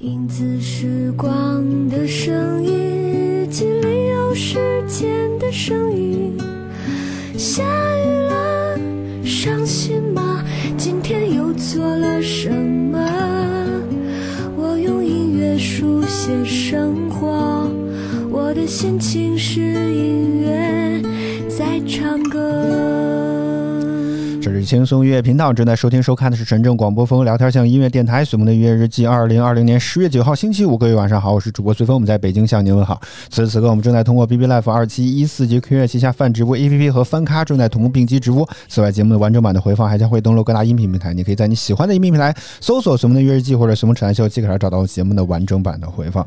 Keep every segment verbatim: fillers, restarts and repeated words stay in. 影子时光的声音，记忆里有时间的声音。下雨了，伤心吗？今天又做了什么？我用音乐书写生活，我的心情是音乐在唱歌。这是轻松音乐频道，正在收听收看的是纯正广播风聊天向音乐电台，随风的音乐日记，二零二零年十月九号星期五，各位晚上好，我是主播随风，我们在北京向您问好。此时此刻，我们正在通过 B B Live 二七一四及 Q 乐旗下泛直播 A P P 和翻咖正在同步并机直播。此外，节目的完整版的回放还将会登录各大音频平台，你可以在你喜欢的音频平台搜索随风的音乐日记或者随风扯淡秀，即可找到节目的完整版的回放。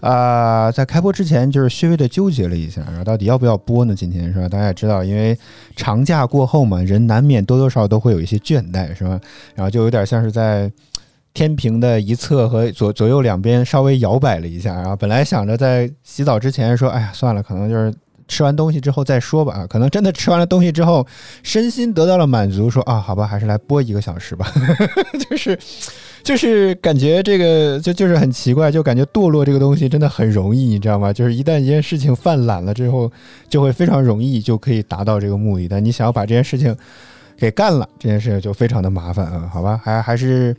啊、呃，在开播之前就是稍微的纠结了一下，然后到底要不要播呢？今天是吧？大家也知道，因为长假过后嘛，人难免多多少少都会有一些倦怠，是吧？然后就有点像是在天平的一侧和左左右两边稍微摇摆了一下，然后本来想着在洗澡之前说，哎呀，算了，可能就是吃完东西之后再说吧，可能真的吃完了东西之后，身心得到了满足，说啊，好吧，还是来播一个小时吧，就是。就是感觉这个就就是很奇怪，就感觉堕落这个东西真的很容易，你知道吗？就是一旦一件事情犯懒了之后，就会非常容易就可以达到这个目的，但你想要把这件事情给干了，这件事情就非常的麻烦啊，好吧，还还是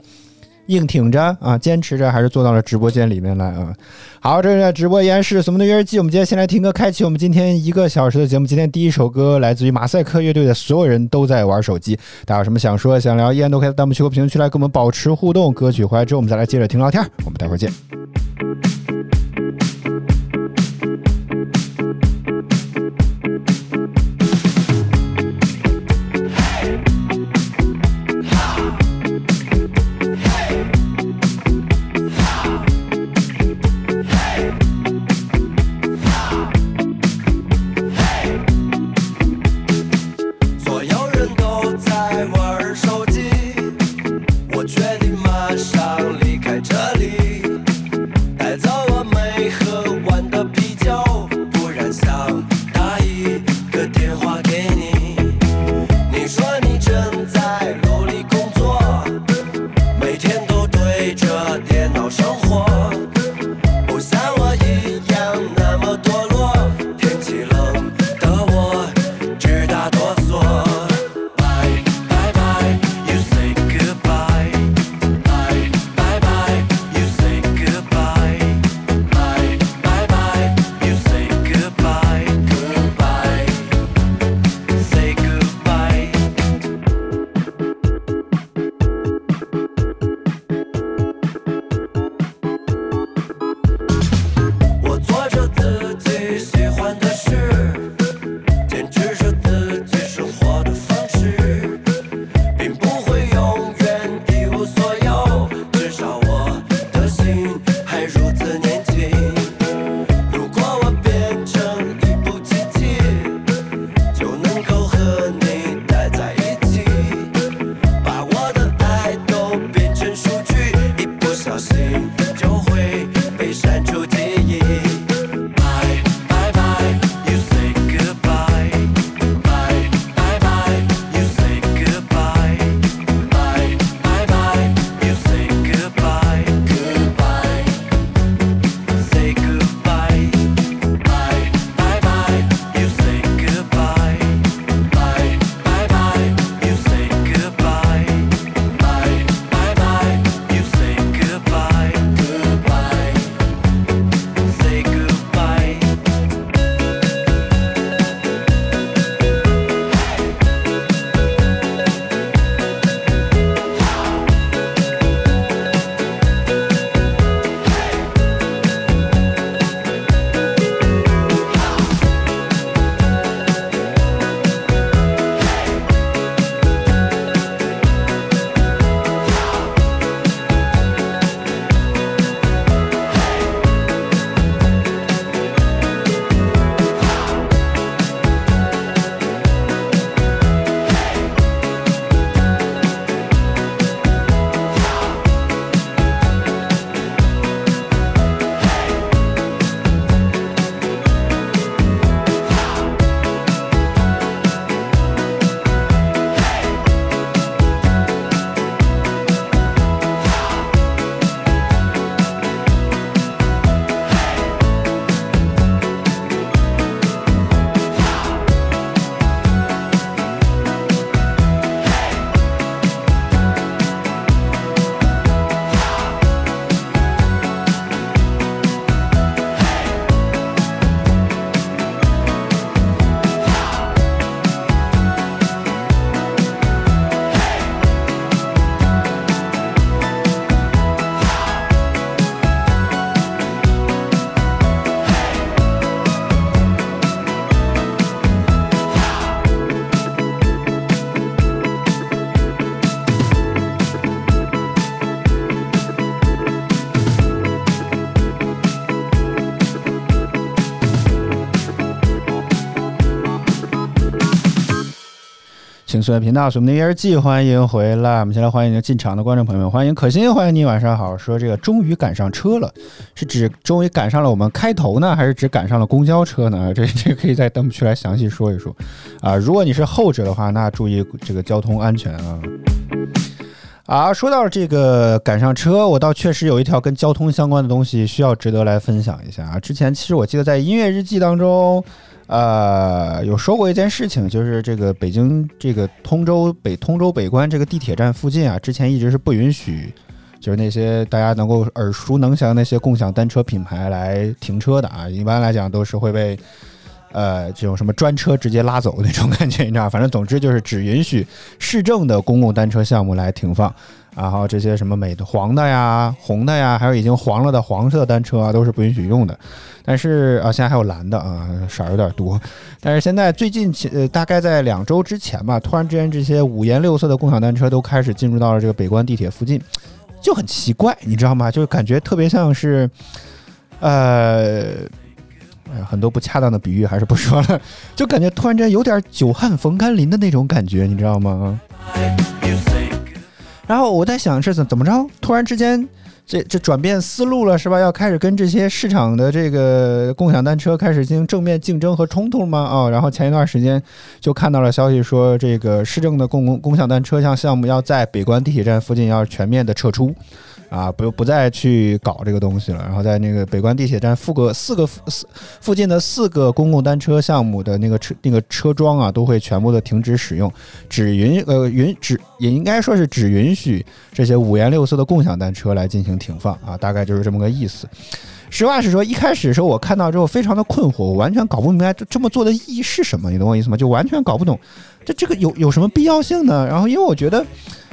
硬挺着啊，坚持着，还是坐到了直播间里面来啊。好，这是直播依然是随风的音乐日记，我们今天先来听歌，开启我们今天一个小时的节目。今天第一首歌来自于马赛克乐队的《所有人都在玩手机》，大家有什么想说想聊，依然都可以在弹幕区和评论区来跟我们保持互动。歌曲回来之后，我们再来接着听聊天，我们待会儿见。帅频道，我们的一日记，欢迎回来。我们先来欢迎进场的观众朋友们，欢迎可心，欢迎你，晚上好。说这个终于赶上车了，是指终于赶上了我们开头呢，还是只赶上了公交车呢？这这可以在弹幕区来详细说一说啊、呃。如果你是后者的话，那注意这个交通安全啊。啊，说到这个赶上车，我倒确实有一条跟交通相关的东西需要值得来分享一下啊。之前其实我记得在音乐日记当中，呃，有说过一件事情，就是这个北京这个通州北通州北关这个地铁站附近啊，之前一直是不允许，就是那些大家能够耳熟能详那些共享单车品牌来停车的啊，一般来讲都是会被。呃，这种什么专车直接拉走那种感觉，你知道，反正总之就是只允许市政的公共单车项目来停放，然后这些什么美的黄的呀、红的呀，还有已经黄了的黄色单车啊，都是不允许用的。但是啊，现在还有蓝的啊，色有点多。但是现在最近呃，大概在两周之前吧，突然之间这些五颜六色的共享单车都开始进入到了这个北关地铁附近，就很奇怪，你知道吗？就感觉特别像是，呃。很多不恰当的比喻还是不说了，就感觉突然间有点久旱逢甘霖的那种感觉，你知道吗？然后我在想是怎么着，突然之间这这转变思路了是吧？要开始跟这些市场的这个共享单车开始进行正面竞争和冲突吗？哦，然后前一段时间就看到了消息说，这个市政的共共共享单车项项目要在北关地铁站附近要全面的撤出。啊，不不再去搞这个东西了。然后在那个北关地铁站附个四个四附近的四个公共单车项目的那个车那个车桩啊，都会全部的停止使用，只允呃允只也应该说是只允许这些五颜六色的共享单车来进行停放啊，大概就是这么个意思。实话实说，一开始的时候我看到之后非常的困惑，我完全搞不明白这么做的意义是什么，你懂我意思吗？就完全搞不懂，这这个有有什么必要性呢？然后因为我觉得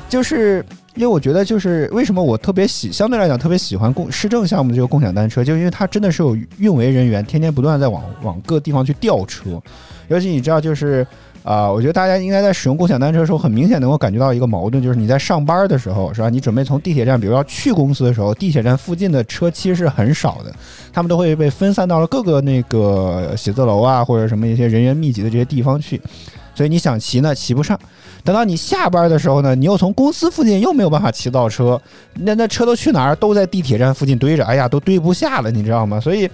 就是。因为我觉得就是为什么我特别喜相对来讲特别喜欢共市政项目的这个共享单车，就因为它真的是有运维人员天天不断在往往各地方去调车，尤其你知道就是啊、呃，我觉得大家应该在使用共享单车的时候，很明显能够感觉到一个矛盾，就是你在上班的时候是吧？你准备从地铁站，比如要去公司的时候，地铁站附近的车其实是很少的，他们都会被分散到了各个那个写字楼啊，或者什么一些人员密集的这些地方去。所以你想骑呢，骑不上。等到你下班的时候呢，你又从公司附近又没有办法骑到车，那那车都去哪儿？都在地铁站附近堆着，哎呀，都堆不下了，你知道吗？所以，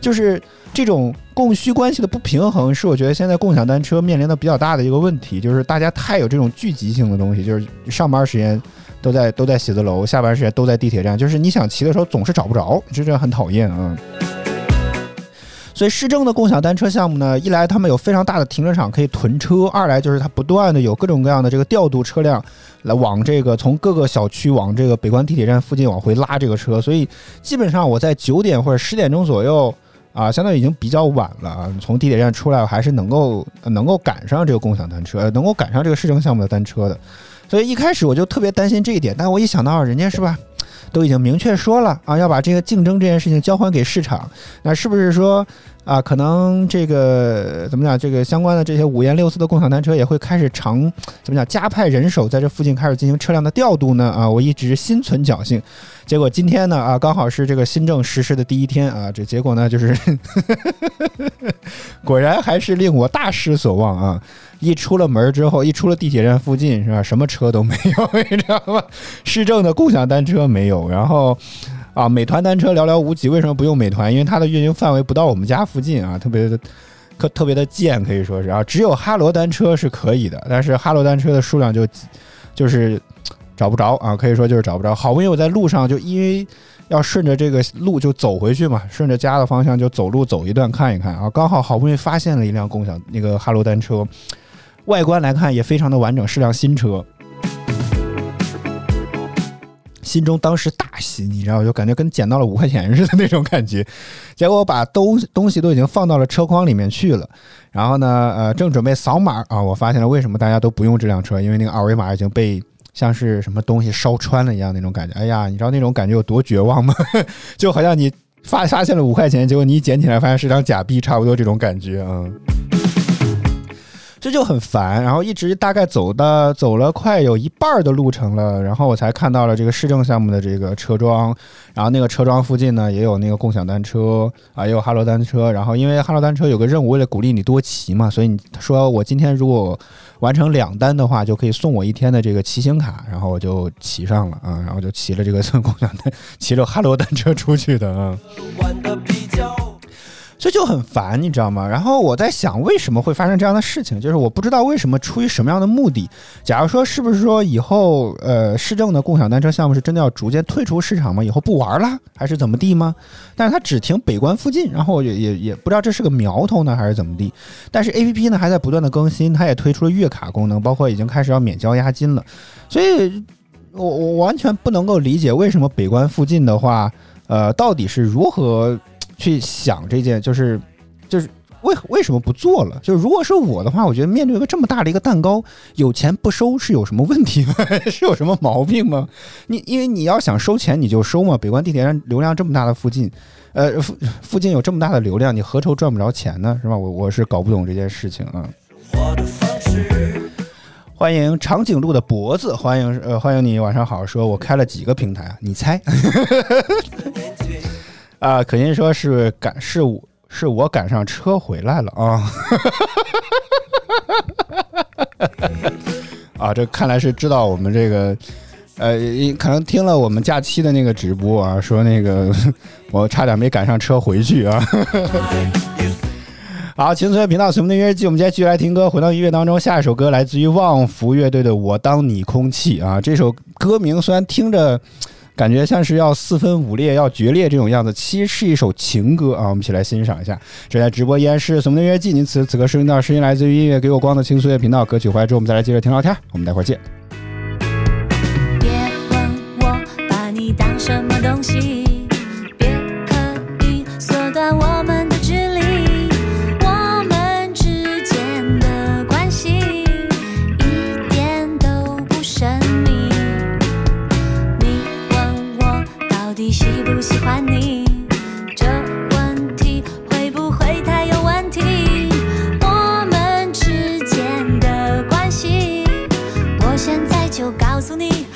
就是这种供需关系的不平衡，是我觉得现在共享单车面临的比较大的一个问题，就是大家太有这种聚集性的东西，就是上班时间都在都在写字楼，下班时间都在地铁站，就是你想骑的时候总是找不着，这真的很讨厌啊。所以市政的共享单车项目呢，一来他们有非常大的停车场可以囤车，二来就是它不断的有各种各样的这个调度车辆来往这个从各个小区往这个北关地铁站附近往回拉这个车，所以基本上我在九点或者十点钟左右啊，相当于已经比较晚了啊，从地铁站出来还是能够能够赶上这个共享单车，能够赶上这个市政项目的单车的。所以一开始我就特别担心这一点，但我一想到人家是吧？都已经明确说了啊，要把这个竞争这件事情交还给市场，那是不是说啊，可能这个怎么讲，这个相关的这些五颜六色的共享单车也会开始长怎么讲加派人手在这附近开始进行车辆的调度呢？啊，我一直心存侥幸，结果今天呢啊，刚好是这个新政实施的第一天啊，这结果呢就是果然还是令我大失所望啊。一出了门之后，一出了地铁站附近是吧？什么车都没有，你知道吗？市政的共享单车没有，然后啊，美团单车寥寥无几。为什么不用美团？因为它的运营范围不到我们家附近啊，特别的特特别的贱，可以说是啊。只有哈罗单车是可以的，但是哈罗单车的数量就就是找不着啊，可以说就是找不着。好不容易我在路上就因为要顺着这个路就走回去嘛，顺着家的方向就走路走一段看一看啊，刚好好不容易发现了一辆共享那个哈罗单车。外观来看也非常的完整，是辆新车，心中当时大喜，你知道，就感觉跟捡到了五块钱似的那种感觉。结果把东东西都已经放到了车筐里面去了，然后呢，呃，正准备扫码啊，我发现了为什么大家都不用这辆车，因为那个二维码已经被像是什么东西烧穿了一样那种感觉。哎呀，你知道那种感觉有多绝望吗？就好像你发发现了五块钱，结果你一捡起来发现是张假币，差不多这种感觉啊。这就很烦。然后一直大概走的走了快有一半的路程了，然后我才看到了这个市政项目的这个车桩，然后那个车桩附近呢也有那个共享单车啊，也有哈罗单车。然后因为哈罗单车有个任务，为了鼓励你多骑嘛，所以你说我今天如果完成两单的话，就可以送我一天的这个骑行卡，然后我就骑上了啊、嗯，然后就骑了这个共享单，骑了哈罗单车出去的啊。嗯，这就很烦，你知道吗？然后我在想，为什么会发生这样的事情？就是我不知道为什么，出于什么样的目的。假如说，是不是说以后呃，市政的共享单车项目是真的要逐渐退出市场吗？以后不玩了，还是怎么地吗？但是它只停北关附近，然后也也也不知道这是个苗头呢，还是怎么地。但是 A P P 呢还在不断的更新，它也推出了月卡功能，包括已经开始要免交押金了。所以我我完全不能够理解为什么北关附近的话，呃，到底是如何去想这件，就是就是为为什么不做了？就是如果是我的话，我觉得面对一个这么大的一个蛋糕，有钱不收是有什么问题吗？是有什么毛病吗？你因为你要想收钱你就收嘛，北关地铁站流量这么大的附近，呃附附近有这么大的流量，你何愁赚不着钱呢？是吧？我我是搞不懂这件事情啊。欢迎长颈鹿的脖子，欢迎呃欢迎你，晚上好。说我开了几个平台啊？你猜？啊、呃，可心说是赶是我是我赶上车回来了啊！啊，这看来是知道我们这个，呃，可能听了我们假期的那个直播啊，说那个我差点没赶上车回去啊。好，秦村频道随风的音乐季，我们今天继续来听歌。回到音乐当中，下一首歌来自于旺福乐队的《我当你空气》啊。这首歌名虽然听着感觉像是要四分五裂要决裂这种样子，其实是一首情歌啊，我们一起来欣赏一下。这在直播依然是随风的音乐季，您此此刻收听到声音来自于音乐给我光的轻松乐频道，歌曲回来之后我们再来接着听聊天，我们待会儿见。别问我把你当什么东西，别刻意缩短我们的距离，我们之间的关系一点都不神秘，你问我到底喜不喜欢你，这问题会不会太有问题，我们之间的关系我现在就告诉你，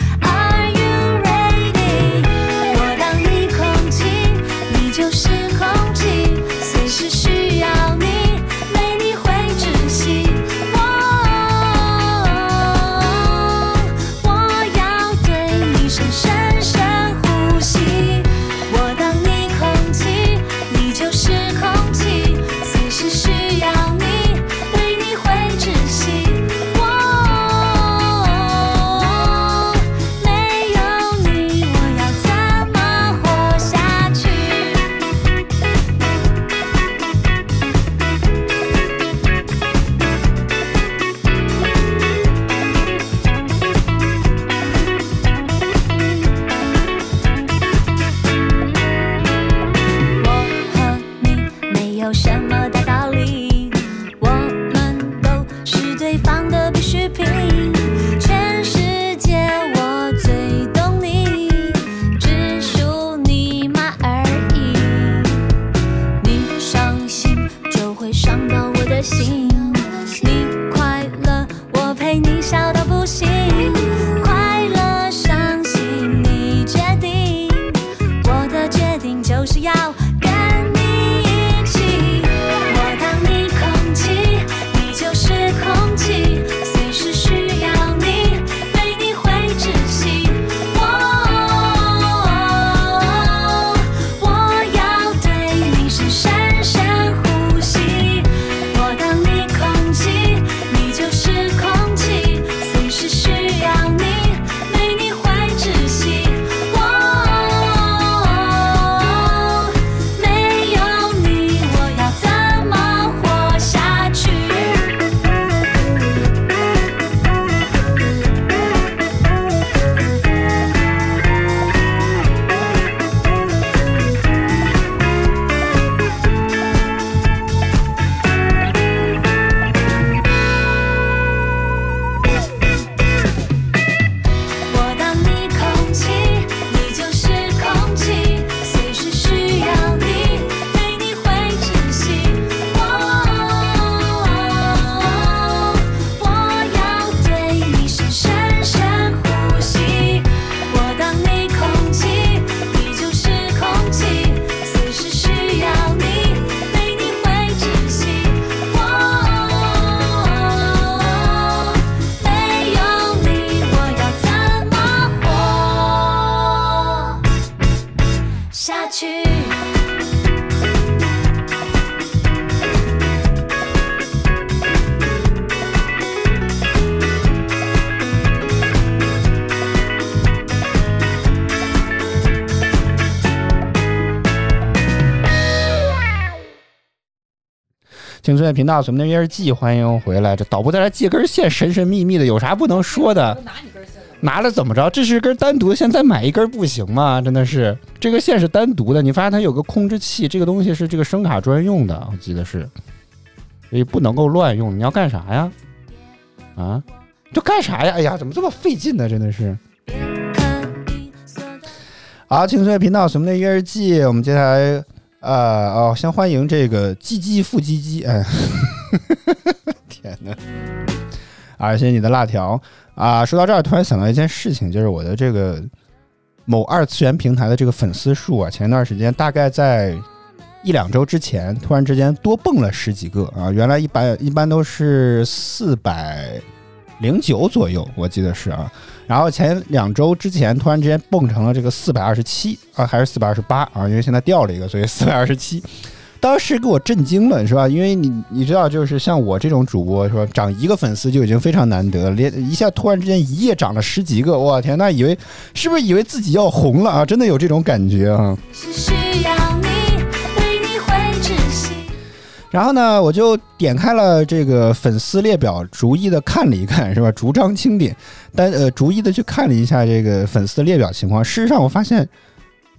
青春的频道什么的电视剧，欢迎回来。这导播在这借根线，神神秘秘的，有啥不能说的？拿你根线，拿了怎么着？这是根单独的线，再买一根不行吗？真的是，这个线是单独的。你发现它有个控制器，这个东西是这个声卡专用的，我记得是，所以不能够乱用。你要干啥呀？啊，就干啥呀？哎呀，怎么这么费劲呢？真的是。好，青春频道什么的约日记，我们接下来呃哦，先欢迎这个鸡鸡副鸡鸡，哎，天哪！啊，谢谢你的辣条啊！说到这儿，突然想到一件事情，就是我的这个某二次元平台的这个粉丝数啊，前一段时间大概在一两周之前，突然之间多蹦了十几个啊！原来一般一般都是四百零九左右，我记得是啊。然后前两周之前突然之间蹦成了这个四百二十七啊，还是四百二十八啊，因为现在掉了一个，所以四百二十七。当时给我震惊了，是吧？因为你你知道，就是像我这种主播，是吧？涨一个粉丝就已经非常难得了，连一下突然之间一夜涨了十几个，哇天！那以为是不是以为自己要红了啊？真的有这种感觉啊。然后呢，我就点开了这个粉丝列表，逐一的看了一看，是吧？逐章清点，但呃，逐一的去看了一下这个粉丝列表情况。事实上，我发现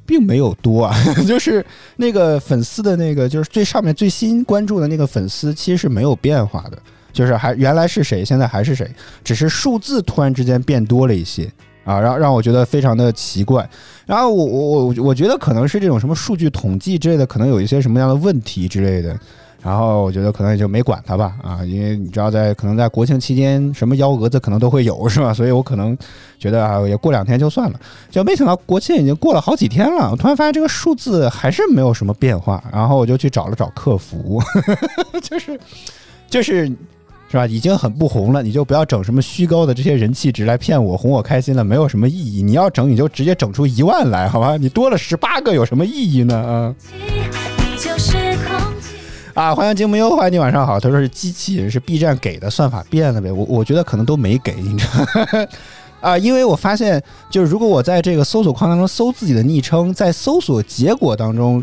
并没有多啊，就是那个粉丝的那个，就是最上面最新关注的那个粉丝，其实是没有变化的，就是还原来是谁，现在还是谁，只是数字突然之间变多了一些。啊，让让我觉得非常的奇怪，然后我我我我觉得可能是这种什么数据统计之类的，可能有一些什么样的问题之类的，然后我觉得可能也就没管它吧，啊，因为你知道在可能在国庆期间什么幺蛾子可能都会有，是吧？所以我可能觉得啊，也过两天就算了，就没想到国庆已经过了好几天了，我突然发现这个数字还是没有什么变化，然后我就去找了找客服，就是就是。是吧？已经很不红了，你就不要整什么虚高的这些人气值来骗我，哄我开心了，没有什么意义。你要整，你就直接整出一万来，好吧？你多了十八个有什么意义呢？啊！啊，欢迎金木优，欢迎你，晚上好。他说是机器，是 B 站给的算法变了呗？我我觉得可能都没给，你知道。啊，因为我发现，就是如果我在这个搜索框当中搜自己的昵称，在搜索结果当中。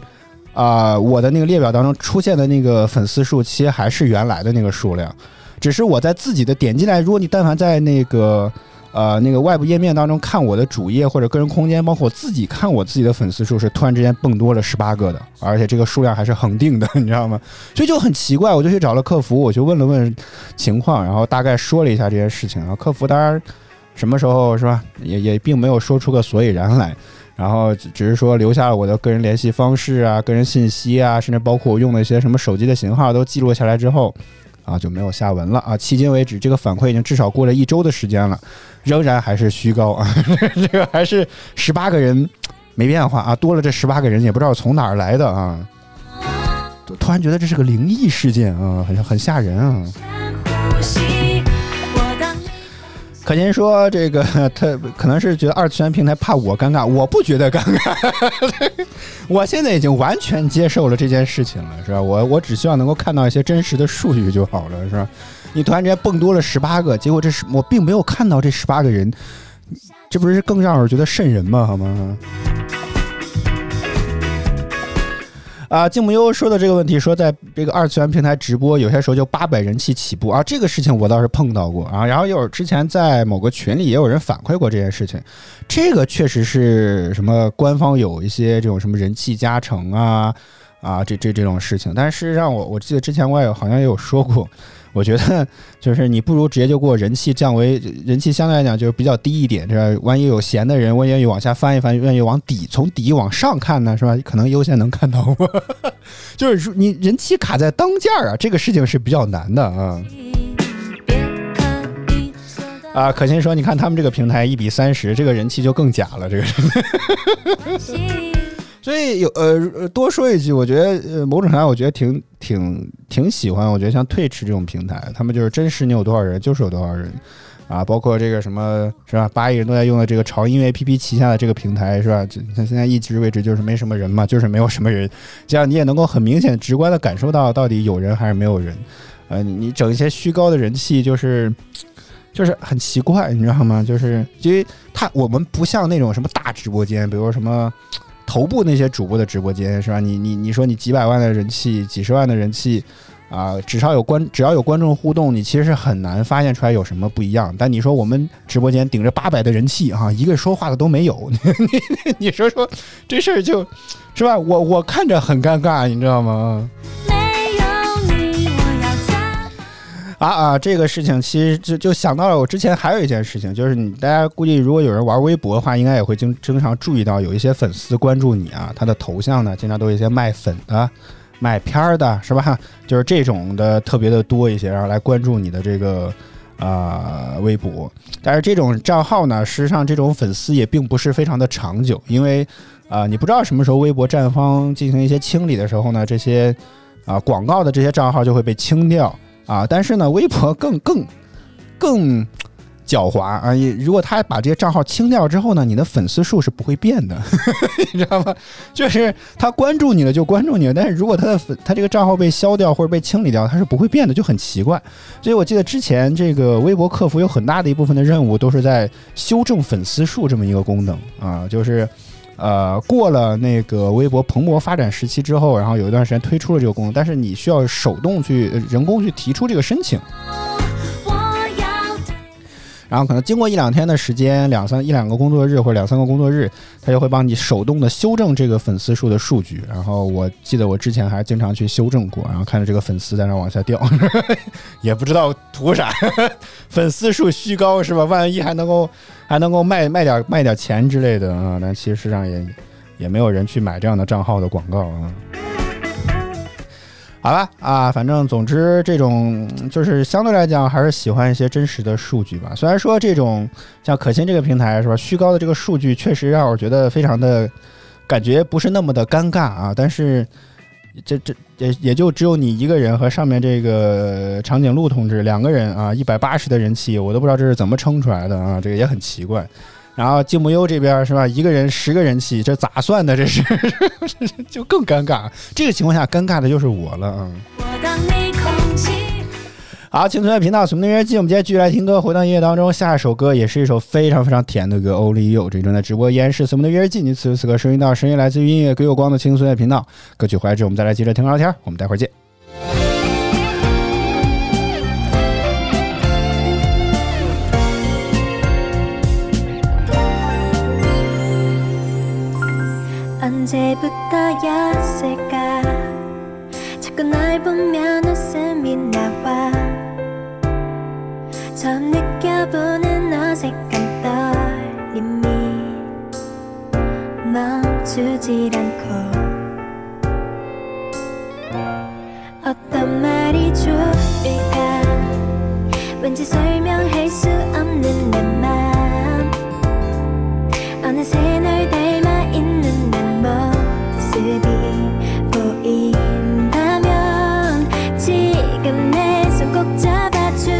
啊、呃，我的那个列表当中出现的那个粉丝数，其实还是原来的那个数量，只是我在自己的点进来，如果你但凡在那个呃那个外部页面当中看我的主页或者个人空间，包括我自己看我自己的粉丝数，是突然之间蹦多了十八个的，而且这个数量还是恒定的，你知道吗？所以就很奇怪，我就去找了客服，我就问了问情况，然后大概说了一下这些事情，然后客服当然什么时候是吧，也也并没有说出个所以然来。然后只是说留下了我的个人联系方式啊，个人信息啊，甚至包括我用的一些什么手机的型号都记录下来之后，啊就没有下文了啊。迄今为止，这个反馈已经至少过了一周的时间了，仍然还是虚高啊，这个还是十八个人没变化啊，多了这十八个人也不知道从哪儿来的啊。突然觉得这是个灵异事件啊，很很吓人啊。可您说这个他可能是觉得二次元平台怕我尴尬，我不觉得尴尬，我现在已经完全接受了这件事情了，是吧？我我只希望能够看到一些真实的数据就好了，是吧？你突然之间蹦多了十八个，结果这是我并没有看到这十八个人，这不是更让我觉得瘆人吗？好吗？啊，静木优说的这个问题，说在这个二次元平台直播，有些时候就八百人气起步啊，这个事情我倒是碰到过啊。然后有之前在某个群里也有人反馈过这件事情，这个确实是什么官方有一些这种什么人气加成啊啊这这这种事情，但是让我我记得之前我也好像也有说过，我觉得就是你不如直接就给我人气降为人气相对来讲就是比较低一点，这万一有闲的人，我愿意往下翻一翻，愿意往底从底往上看呢，是吧？可能优先能看到我，就是你人气卡在当件啊，这个事情是比较难的啊。啊，可心说，你看他们这个平台一比三十，这个人气就更假了，这个。所以有呃多说一句，我觉得、呃、某种上我觉得挺挺挺喜欢，我觉得像Twitch这种平台，他们就是真实你有多少人就是有多少人啊，包括这个什么是吧，八亿人都在用的这个潮音乐 A P P 旗下的这个平台是吧，像现在一直为止就是没什么人嘛，就是没有什么人，这样你也能够很明显直观的感受到到底有人还是没有人，呃你你整一些虚高的人气就是。就是很奇怪，你知道吗？就是因为他我们不像那种什么大直播间，比如什么头部那些主播的直播间，是吧？你你你说你几百万的人气，几十万的人气，啊、呃，只要有观只要有观众互动，你其实是很难发现出来有什么不一样。但你说我们直播间顶着八百的人气哈、啊，一个说话的都没有，你你说说这事儿就是吧？我我看着很尴尬，你知道吗？啊啊，这个事情其实就就想到了，我之前还有一件事情，就是你大家估计如果有人玩微博的话，应该也会经经常注意到有一些粉丝关注你啊，他的头像呢经常都有一些卖粉的、卖片的，是吧？就是这种的特别的多一些，然后来关注你的这个啊、呃、微博。但是这种账号呢，事实上这种粉丝也并不是非常的长久，因为啊、呃、你不知道什么时候微博站方进行一些清理的时候呢，这些啊、呃、广告的这些账号就会被清掉。啊，但是呢，微博更更更狡猾啊！如果他把这些账号清掉之后呢，你的粉丝数是不会变的，呵呵，你知道吗？就是他关注你了就关注你了，但是如果他的他这个账号被消掉或者被清理掉，他是不会变的，就很奇怪。所以我记得之前这个微博客服有很大的一部分的任务都是在修正粉丝数这么一个功能啊，就是。呃，过了那个微博蓬勃发展时期之后，然后有一段时间推出了这个功能，但是你需要手动去人工去提出这个申请，然后可能经过一两天的时间，两三一两个工作日或者两三个工作日，它就会帮你手动的修正这个粉丝数的数据。然后我记得我之前还经常去修正过，然后看着这个粉丝在那往下掉，呵呵，也不知道图啥，呵呵，粉丝数虚高是吧？万一还能够。还能够卖卖点卖点钱之类的啊，但其实事实上也也没有人去买这样的账号的广告啊。好了啊，反正总之这种就是相对来讲还是喜欢一些真实的数据吧。虽然说这种像可心这个平台是吧，虚高的这个数据确实让我觉得非常的感觉不是那么的尴尬啊，但是这这也也就只有你一个人和上面这个长颈鹿同志两个人啊，一百八十的人气，我都不知道这是怎么撑出来的啊，这个也很奇怪。然后静木优这边是吧，一个人十个人气，这咋算的？这是就更尴尬。这个情况下，尴尬的就是我了啊。好，青春的频道，什么音乐季，我们今天继续来听歌。回到音乐当中，下一首歌也是一首非常非常甜的歌 ，Only You。这正在直播间是什么的音乐季？你此时此刻收听到声音来自于音乐给我光的青春的频道。歌曲回来之后，我们再来接着听聊天。我们待会儿见。처음 느껴보는 어색한 떨림이 멈추질 않고 어떤 말이 좋을까 왠지 설명할 수 없는 내 맘 어느새 널 닮아 있는 내 모습이 보인다면 지금 내 손 꼭 잡아줄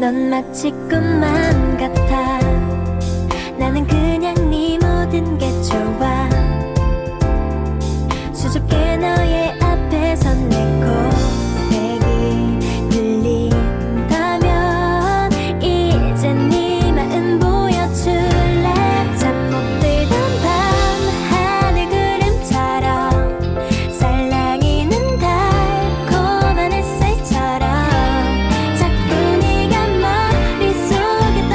넌 마치 꿈만 같아 나는 그냥 네 모든 게 좋아 수줍게 너의 앞에서 내 고백이 들린다면 이제 네 마음 보여줄래 잠 못 들던 밤 하늘 그림처럼 살랑이는 달콤한 햇살처럼 자꾸 네가 머릿속에 떠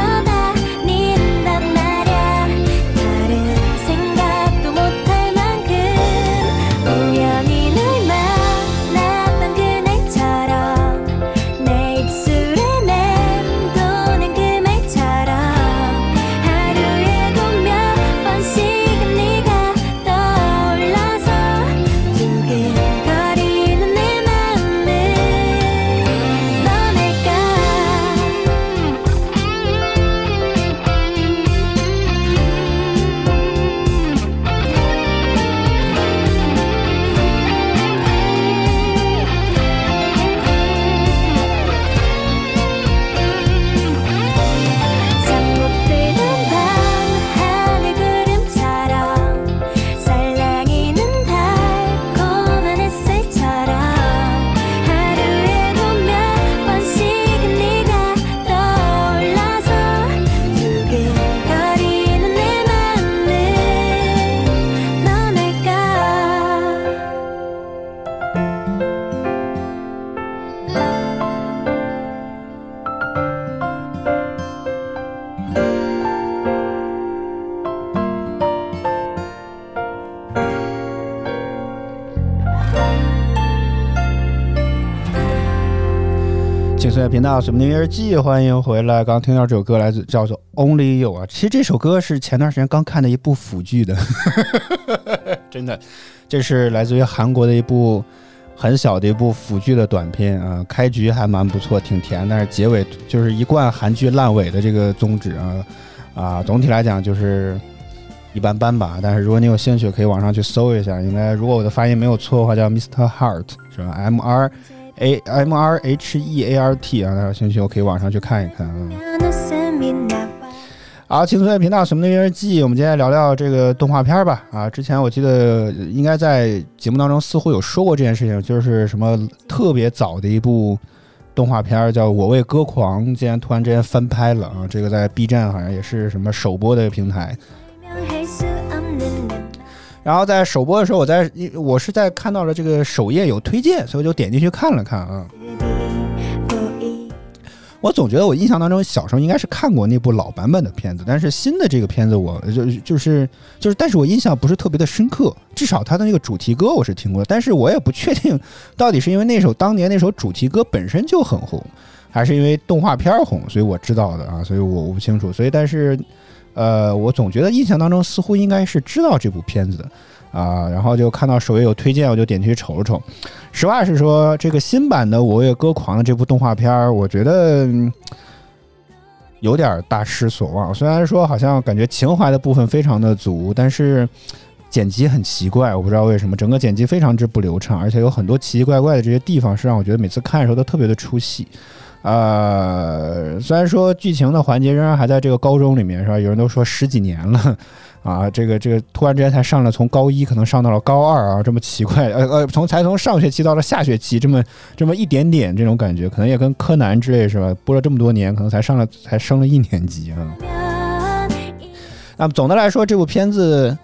是频道什么的音乐季，欢迎回来。刚听到这首歌来自叫做 Only You 啊，其实这首歌是前段时间刚看的一部腐剧的真的，这是来自于韩国的一部很小的一部腐剧的短片啊，开局还蛮不错，挺甜，但是结尾就是一贯韩剧烂尾的这个宗旨啊啊，总体来讲就是一般般吧。但是如果你有兴趣，可以网上去搜一下，应该如果我的发音没有错的话，叫 Mister Heart 是吧 ？M R A M R H E A R T 啊，大家有兴趣我可以网上去看一看啊。好，青春的频道什么的音乐季，我们今天聊聊这个动画片吧。啊，之前我记得应该在节目当中似乎有说过这件事情，就是什么特别早的一部动画片叫《我为歌狂》，竟然突然之间翻拍了啊！这个在 B 站好像也是什么首播的平台。然后在首播的时候，我在我是在看到了这个首页有推荐，所以我就点进去看了看啊。我总觉得我印象当中小时候应该是看过那部老版本的片子，但是新的这个片子我就就是就是，但是我印象不是特别的深刻，至少它的那个主题歌我是听过，但是我也不确定到底是因为那首当年那首主题歌本身就很红，还是因为动画片红，所以我知道的啊，所以我我不清楚，所以但是。呃，我总觉得印象当中似乎应该是知道这部片子的啊，然后就看到首页有推荐，我就点进去瞅了瞅。实话是说，这个新版的《我为歌狂》的这部动画片，我觉得有点大失所望。虽然说好像感觉情怀的部分非常的足，但是剪辑很奇怪，我不知道为什么，整个剪辑非常之不流畅，而且有很多奇奇怪怪的这些地方，是让我觉得每次看的时候都特别的出戏。呃，虽然说剧情的环节仍然还在这个高中里面，是吧？有人都说十几年了，啊，这个这个突然之间才上了从高一可能上到了高二啊，这么奇怪，呃呃，从才从上学期到了下学期，这么这么一点点这种感觉，可能也跟柯南之类是吧？播了这么多年，可能才上了才升了一年级啊。那么总的来说，这部片子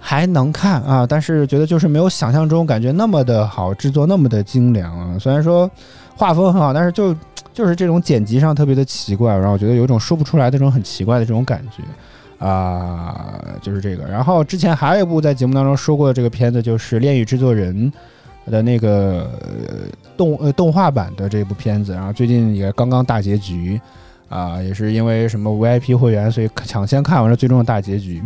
还能看啊，但是觉得就是没有想象中感觉那么的好，制作那么的精良啊。虽然说画风很好，但是就。就是这种剪辑上特别的奇怪，然后我觉得有一种说不出来的这种很奇怪的这种感觉啊、呃，就是这个。然后之前还有一部在节目当中说过的这个片子，就是《恋与制作人》的那个、呃、动、呃、动画版的这部片子，然后最近也刚刚大结局啊、呃，也是因为什么 V I P 会员，所以抢先看完了最终的大结局。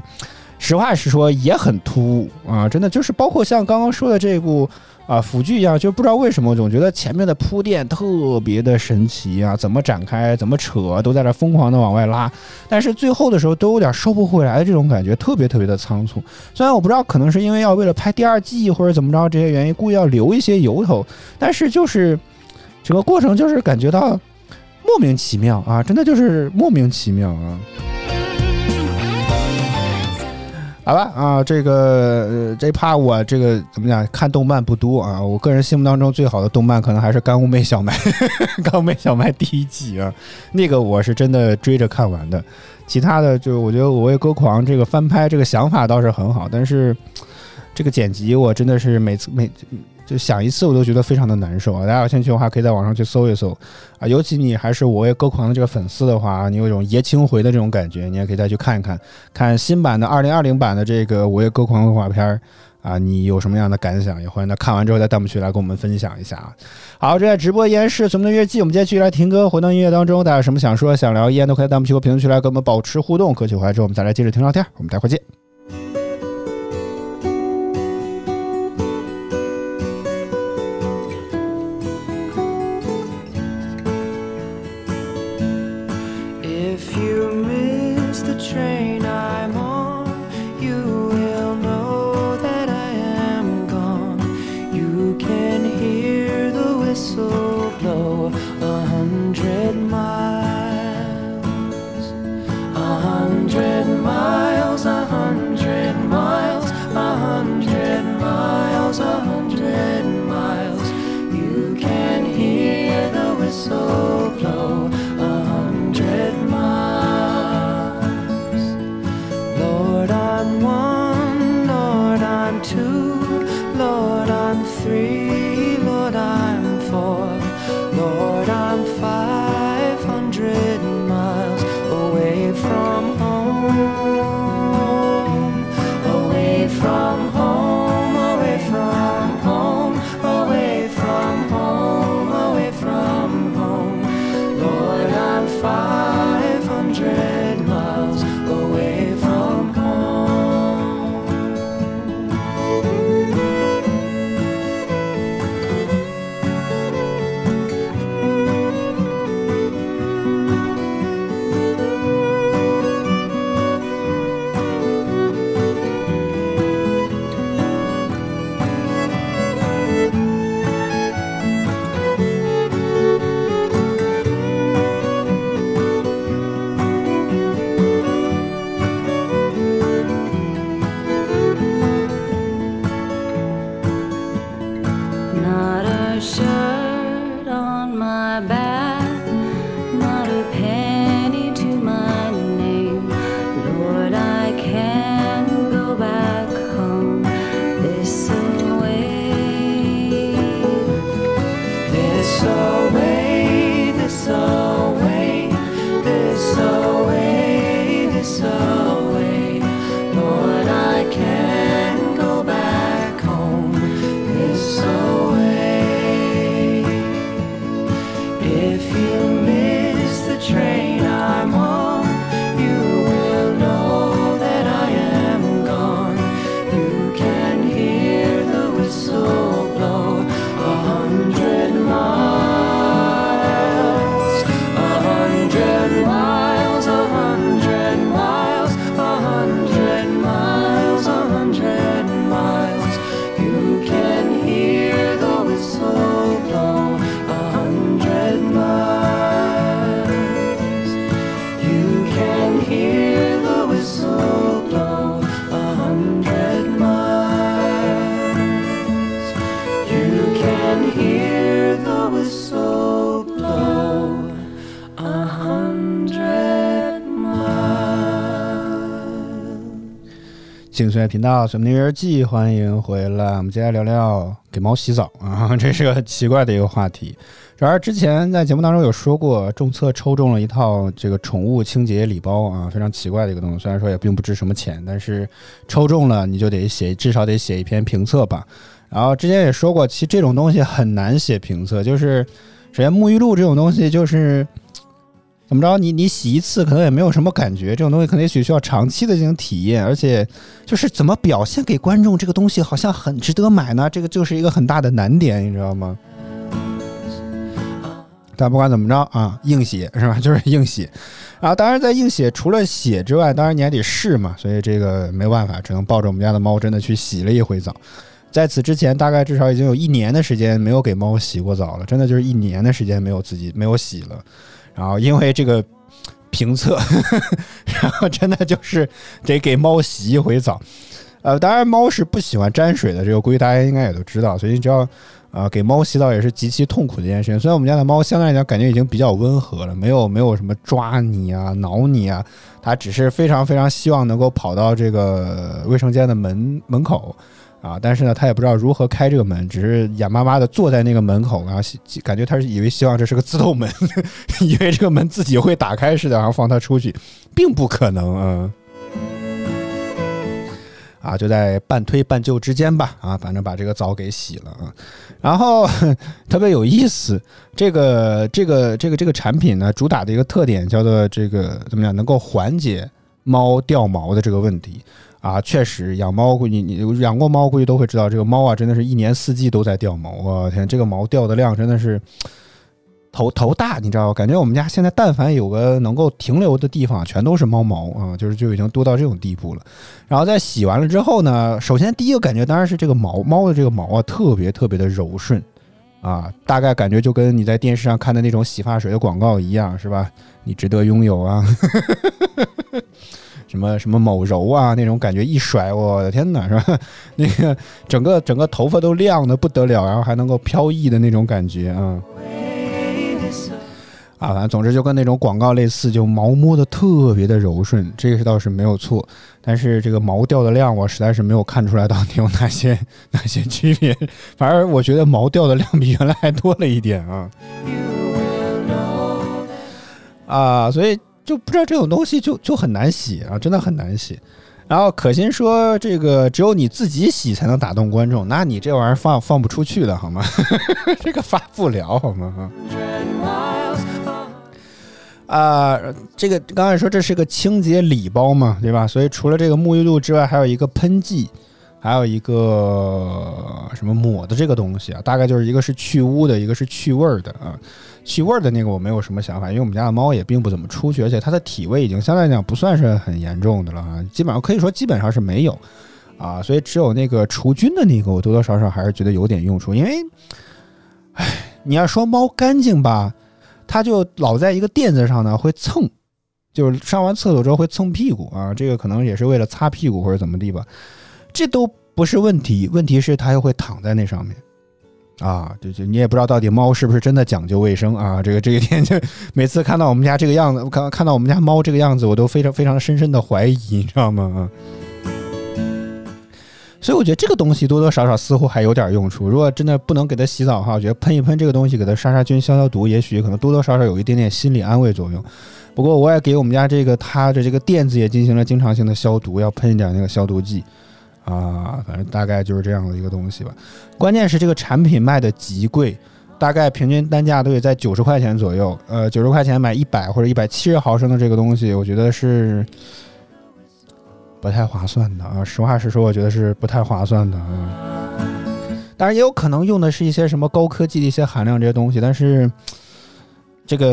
实话实说也很突兀啊，真的就是包括像刚刚说的这部。啊，腐剧一样，就不知道为什么，我总觉得前面的铺垫特别的神奇啊，怎么展开，怎么扯，都在这疯狂的往外拉，但是最后的时候都有点收不回来的这种感觉，特别特别的仓促。虽然我不知道可能是因为要为了拍第二季或者怎么着这些原因，故意要留一些由头，但是就是整个过程就是感觉到莫名其妙啊，真的就是莫名其妙啊。好吧啊，这个、呃、这怕我这个怎么讲？看动漫不多啊，我个人心目当中最好的动漫可能还是《干物妹小麦》《干物妹小麦》第一季啊，那个我是真的追着看完的。其他的就我觉得《我为歌狂》这个翻拍这个想法倒是很好，但是这个剪辑我真的是每次每就想一次我都觉得非常的难受啊。大家有兴趣的话可以在网上去搜一搜啊，尤其你还是《我为歌狂》的这个粉丝的话，你有一种爷青回的这种感觉，你也可以再去看一看，看新版的二零二零版的这个《我为歌狂》动画片啊，你有什么样的感想，也欢迎那看完之后在弹幕区来跟我们分享一下啊。好，这在直播依然是什么的音乐季，我们今天继续来听歌，回到音乐当中，大家有什么想说想聊依然都可以在弹幕区和评论区来跟我们保持互动，歌曲回来之后我们再来接着听聊天，我们待会儿见。兴趣频道什么音乐季，欢迎回来。我们接下来聊聊给猫洗澡啊，这是个奇怪的一个话题。主要之前在节目当中有说过，重测抽中了一套这个宠物清洁礼包啊，非常奇怪的一个东西。虽然说也并不值什么钱，但是抽中了你就得写，至少得写一篇评测吧。然后之前也说过，其实这种东西很难写评测，就是首先沐浴露这种东西就是。怎么着你你洗一次可能也没有什么感觉，这种东西可能也许需要长期的进行体验，而且就是怎么表现给观众这个东西好像很值得买呢，这个就是一个很大的难点，你知道吗？但不管怎么着啊，硬写是吧，就是硬写。然后当然在硬写除了写之外，当然你还得试嘛，所以这个没办法，只能抱着我们家的猫真的去洗了一回澡。在此之前大概至少已经有一年的时间没有给猫洗过澡了，真的就是一年的时间没有自己没有洗了。然后因为这个评测呵呵，然后真的就是得给猫洗一回澡。呃，当然猫是不喜欢沾水的，这个规大家应该也都知道，所以只要呃给猫洗澡也是极其痛苦的一件事情。虽然我们家的猫相对来讲感觉已经比较温和了，没有没有什么抓你啊、挠你啊，它只是非常非常希望能够跑到这个卫生间的门门口。啊，但是呢，他也不知道如何开这个门，只是眼巴巴的坐在那个门口，然后感觉他是以为希望这是个自动门，呵呵，以为这个门自己会打开似的，然后放他出去，并不可能啊。啊，就在半推半就之间吧，啊，反正把这个澡给洗了啊。然后特别有意思，这个这个这个这个产品呢，主打的一个特点叫做这个怎么讲，能够缓解猫掉毛的这个问题。啊，确实养猫，你你养过猫估计都会知道，这个猫啊，真的是一年四季都在掉毛啊！天，这个毛掉的量真的是头头大，你知道吗？感觉我们家现在但凡有个能够停留的地方，全都是猫毛啊，就是就已经多到这种地步了。然后在洗完了之后呢，首先第一个感觉当然是这个毛猫的这个毛啊，特别特别的柔顺啊，大概感觉就跟你在电视上看的那种洗发水的广告一样，是吧？你值得拥有啊！什么什么某柔啊那种感觉，一甩我的天哪，是吧？那个整个整个头发都亮的不得了，然后还能够飘逸的那种感觉啊啊！反正总之就跟那种广告类似，就毛摸的特别的柔顺，这个倒是没有错。但是这个毛掉的量，我实在是没有看出来到底有哪些哪些区别，反而我觉得毛掉的量比原来还多了一点啊啊！所以。就不知道这种东西就就很难洗啊，真的很难洗。然后可心说这个只有你自己洗才能打动观众，那你这玩意儿放放不出去的好吗？这个发不了好吗？啊、呃，这个刚才说这是个清洁礼包嘛，对吧？所以除了这个沐浴露之外，还有一个喷剂，还有一个什么抹的这个东西啊，大概就是一个是去污的，一个是去味儿的啊。去味儿的那个我没有什么想法，因为我们家的猫也并不怎么出去，而且它的体味已经相对来讲不算是很严重的了啊，基本上可以说基本上是没有啊，所以只有那个除菌的那个我多多少少还是觉得有点用处，因为唉，你要说猫干净吧，它就老在一个垫子上呢会蹭，就是上完厕所之后会蹭屁股啊，这个可能也是为了擦屁股或者怎么地吧，这都不是问题，问题是它又会躺在那上面。啊，就就你也不知道到底猫是不是真的讲究卫生啊？这个这一天，就每次看到我们家这个样子，看看到我们家猫这个样子，我都非常非常深深的怀疑，你知道吗？所以我觉得这个东西多多少少似乎还有点用处。如果真的不能给它洗澡哈，我觉得喷一喷这个东西，给它杀杀菌、消消毒，也许可能多多少少有一点点心理安慰作用。不过我也给我们家这个它的这个垫子也进行了经常性的消毒，要喷一点那个消毒剂。啊，反正大概就是这样的一个东西吧。关键是这个产品卖的极贵，大概平均单价都也在九十块钱左右。呃，九十块钱买一百或者一百七十毫升的这个东西，我觉得是不太划算的啊。实话实说，我觉得是不太划算的啊。当然也有可能用的是一些什么高科技的一些含量这些东西，但是。这个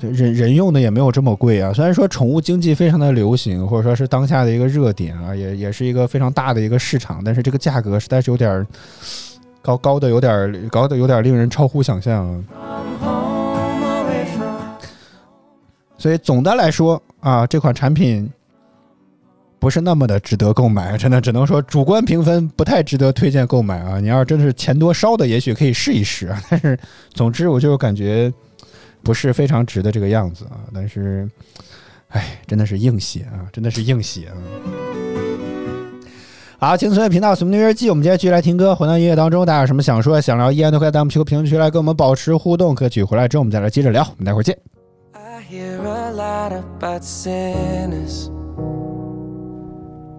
人人用的也没有这么贵啊，虽然说宠物经济非常的流行，或者说是当下的一个热点啊，也也是一个非常大的一个市场，但是这个价格实在是有点高高的有点高的有点令人超乎想象啊。所以总的来说啊，这款产品不是那么的值得购买，真的只能说主观评分不太值得推荐购买啊。你要真是钱多烧的，也许可以试一试啊，但是总之我就感觉。不是非常值的这个样子啊，但是，哎，真的是硬写啊，真的是硬写啊。好，青春的频道什么音乐季，我们今天继续来听歌，回到音乐当中，大家有什么想说想聊，依然都可以在我们评论区来跟我们保持互动，歌曲回来之后我们再来接着聊，我们待会儿见。I hear a lot about sinners.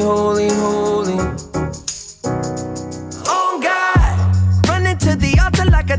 holy, holy. Oh God, running to the altar like a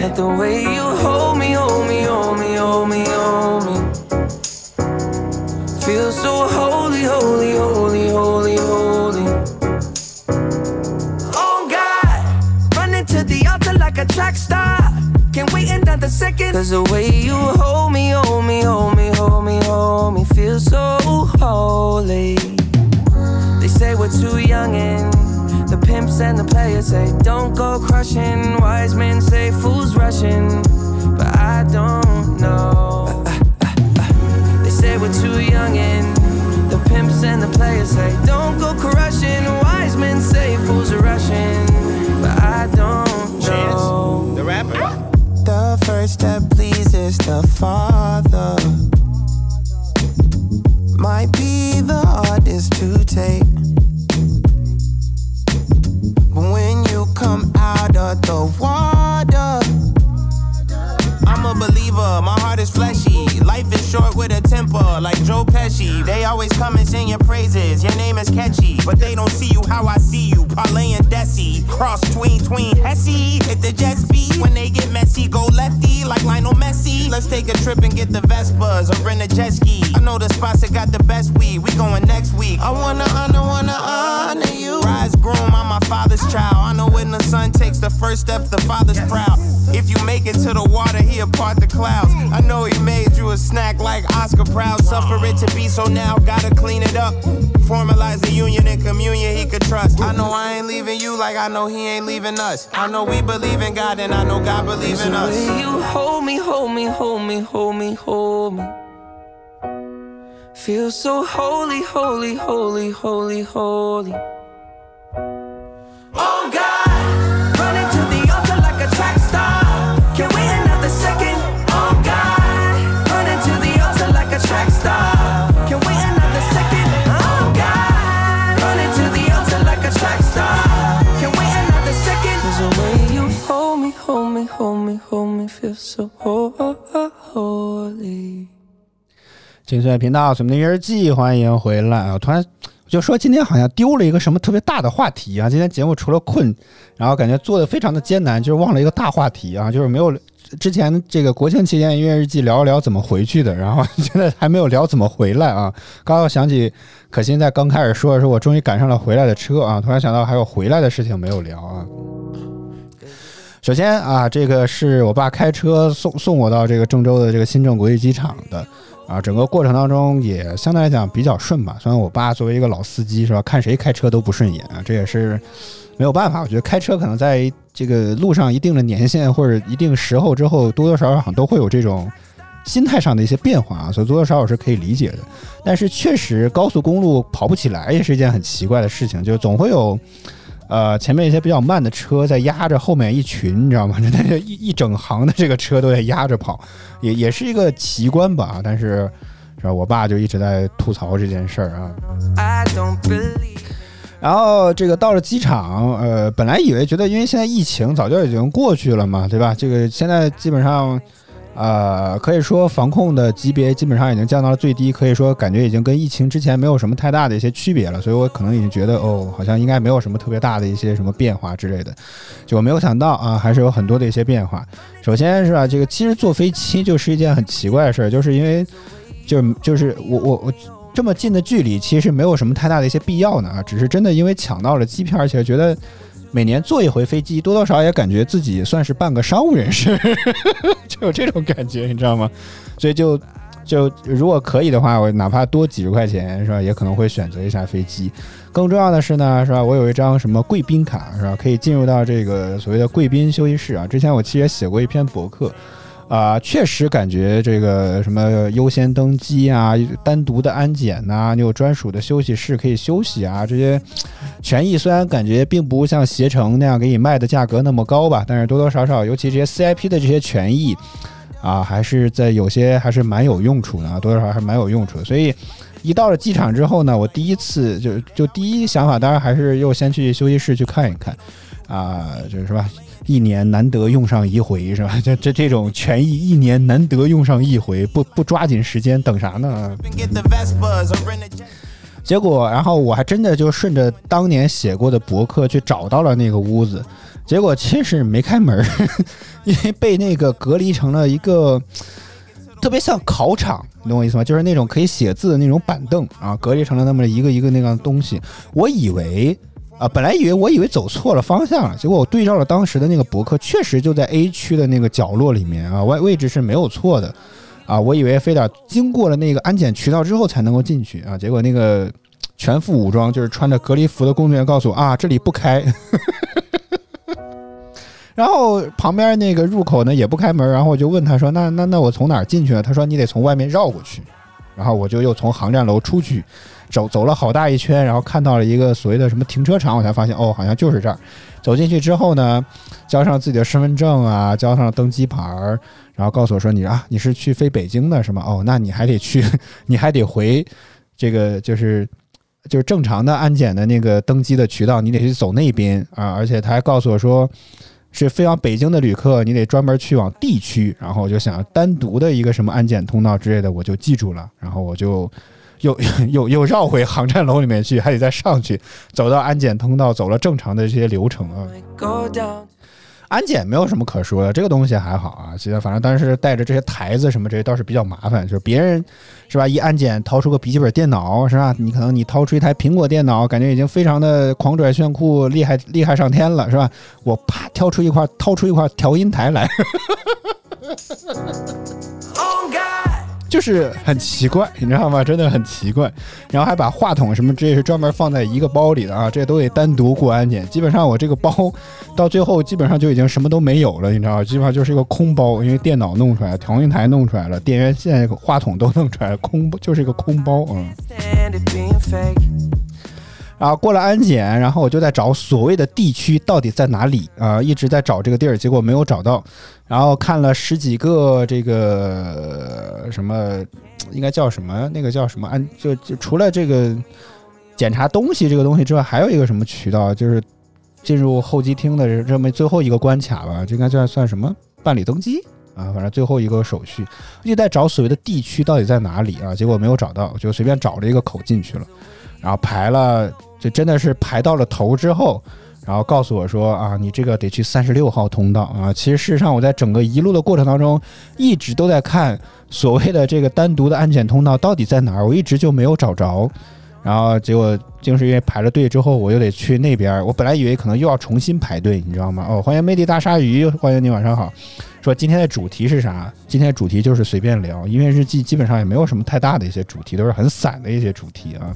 That the way you hold me, hold me, hold me, hold me, hold me feels so holy, holy, holy, holy, holy.Like a track star, can't wait another second. Cause the way you hold me, hold me, hold me, hold me, hold me feels so holy. They say we're too young and the pimps and the players say don't go crushing. Wise men say fools rushing, but I don't know. uh, uh, uh, uh. They say we're too young and the pimps and the players say don't go crushing. Wise men say fools are rushing, but I don't.Chance the Rapper. The first that pleases the Father might be the hardest to take. But when you come out of the water, I'm a believer, my heart is fleshy. Life is short with a temper like Joe Pesci. They always come and sing your praises, your name is catchy. But they don't see you how I see you, parlay and desi. Cross tween, tween, hessy, hit the jet speed. When they get messy, go lefty like Lionel Messi. Let's take a trip and get the Vespas or rent a jet ski. I know the spots that got the best weed, we going next week. I wanna honor, wanna honor you. Rise groom, I'm my father's child. I know when the son takes the first step, the father's proud. If you make it to the water, he apart the clouds. I know he made you a snack like Oscar Proud. Suffer it to be, so now gotta clean it up. Formalize the union and communion he could trust. I know I ain't leaving you like I know he ain't leaving us. I know we believe in God and I know God believes in us. The way you hold me, hold me, hold me, hold me, hold me feel so holy, holy, holy, holy, holy. Oh God, running to the altar like a track star. Can't wait another second, oh God. Running to the altar like a track star. Can't wait another second, oh God. Running to the altar like a track star. Can't wait another second. There's a way you hold me, hold me, hold me, hold me feel so holy. 青春频道，什么音乐季，欢迎回来啊！突然就说今天好像丢了一个什么特别大的话题啊！今天节目除了困，然后感觉做的非常的艰难，就是忘了一个大话题啊！就是没有之前这个国庆期间音乐日记聊一聊怎么回去的，然后现在还没有聊怎么回来啊！刚刚想起可心在刚开始说的时候，我终于赶上了回来的车啊！突然想到还有回来的事情没有聊啊！首先啊，这个是我爸开车送送我到这个郑州的这个新郑国际机场的。啊，整个过程当中也相对来讲比较顺吧，虽然我爸作为一个老司机是吧，看谁开车都不顺眼啊，这也是没有办法。我觉得开车可能在这个路上一定的年限或者一定时候之后，多多少少好像都会有这种心态上的一些变化啊，所以多多少少是可以理解的。但是确实高速公路跑不起来也是一件很奇怪的事情，就总会有呃，前面一些比较慢的车在压着后面一群，你知道吗？一一整行的这个车都在压着跑，也也是一个奇观吧。但是，是吧？我爸就一直在吐槽这件事儿啊。I don't believe. 然后这个到了机场，呃，本来以为觉得因为现在疫情早就已经过去了嘛，对吧？这个现在基本上。呃，可以说防控的级别基本上已经降到了最低，可以说感觉已经跟疫情之前没有什么太大的一些区别了，所以我可能已经觉得哦，好像应该没有什么特别大的一些什么变化之类的，就我没有想到啊，还是有很多的一些变化。首先是吧，这个其实坐飞机就是一件很奇怪的事，就是因为就就是我我我这么近的距离，其实没有什么太大的一些必要呢，只是真的因为抢到了机票，而且觉得每年坐一回飞机，多多少也感觉自己算是半个商务人士，就有这种感觉，你知道吗？所以就就如果可以的话，我哪怕多几十块钱是吧，也可能会选择一下飞机。更重要的是呢，是吧？我有一张什么贵宾卡是吧，可以进入到这个所谓的贵宾休息室啊。之前我其实也写过一篇博客。啊、呃，确实感觉这个什么优先登机啊，单独的安检呐、啊，你有专属的休息室可以休息啊，这些权益虽然感觉并不像携程那样给你卖的价格那么高吧，但是多多少少，尤其这些 C I P 的这些权益啊，还是在有些还是蛮有用处的，多多少还是蛮有用处的。所以一到了机场之后呢，我第一次就就第一想法，当然还是又先去休息室去看一看啊，就是吧。一年难得用上一回是吧？这这这种权益一年难得用上一回，不不抓紧时间等啥呢？结果，然后我还真的就顺着当年写过的博客去找到了那个屋子，结果其实没开门，因为被那个隔离成了一个特别像考场，你懂我意思吗？就是那种可以写字的那种板凳啊，隔离成了那么一个一个那个东西。我以为。啊，本来以为我以为走错了方向了，结果我对照了当时的那个博客，确实就在 A 区的那个角落里面啊，位位置是没有错的，啊，我以为非得经过了那个安检渠道之后才能够进去啊，结果那个全副武装就是穿着隔离服的工作人员告诉我啊，这里不开，然后旁边那个入口呢也不开门，然后我就问他说那那那我从哪儿进去呢？他说你得从外面绕过去，然后我就又从航站楼出去。走走了好大一圈，然后看到了一个所谓的什么停车场，我才发现哦，好像就是这儿。走进去之后呢，交上自己的身份证啊，交上登机牌，然后告诉我说你啊，你是去飞北京的是吗？哦，那你还得去，你还得回这个就是就是正常的安检的那个登机的渠道，你得去走那边啊。而且他还告诉我说，是飞往北京的旅客，你得专门去往 D 区。然后我就想单独的一个什么安检通道之类的，我就记住了，然后我就。又又又绕回航站楼里面去，还得再上去，走到安检通道，走了正常的这些流程啊。安检没有什么可说的，这个东西还好啊。其实反正当时带着这些台子什么这些倒是比较麻烦，就是别人是吧？一安检掏出个笔记本电脑是吧？你可能你掏出一台苹果电脑，感觉已经非常的狂拽炫酷，厉害厉害上天了是吧？我啪挑出一块掏出一块调音台来。就是很奇怪，你知道吗？真的很奇怪。然后还把话筒什么这些是专门放在一个包里的啊，这都得单独过安检。基本上我这个包到最后基本上就已经什么都没有了，你知道吗？基本上就是一个空包，因为电脑弄出来了，调音台弄出来了，电源线、话筒都弄出来了，空就是一个空包嗯。啊，过了安检，然后我就在找所谓的地区到底在哪里啊，一直在找这个地儿，结果没有找到。然后看了十几个这个什么，应该叫什么？那个叫什么？安就就除了这个检查东西这个东西之外，还有一个什么渠道？就是进入候机厅的这么最后一个关卡吧，这应该算算什么？办理登机。啊，反正最后一个手续，我就在找所谓的地区到底在哪里啊，结果没有找到，就随便找了一个口进去了，然后排了，就真的是排到了头之后，然后告诉我说啊，你这个得去三十六号通道啊。其实事实上，我在整个一路的过程当中，一直都在看所谓的这个单独的安检通道到底在哪儿，我一直就没有找着。然后结果就是因为排了队之后，我又得去那边。我本来以为可能又要重新排队，你知道吗？哦，欢迎魅力大鲨鱼，欢迎你，晚上好。说今天的主题是啥？今天的主题就是随便聊，因为日记基本上也没有什么太大的一些主题，都是很散的一些主题啊。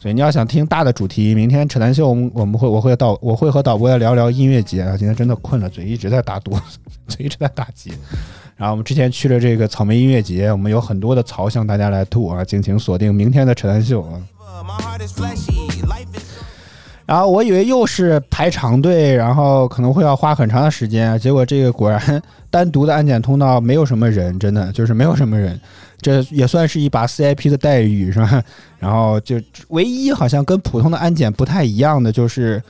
所以你要想听大的主题，明天扯淡秀我们我们会我会到我会和导播聊聊音乐节啊。今天真的困了，嘴一直在打嘟，嘴一直在打结。然后我们之前去了这个草莓音乐节，我们有很多的槽向大家来吐啊，敬请锁定明天的扯淡秀啊。然后我以为又是排长队，然后可能会要花很长的时间，结果这个果然单独的安检通道没有什么人，真的就是没有什么人，这也算是一把 C I P 的待遇是吧？然后就唯一好像跟普通的安检不太一样的就是。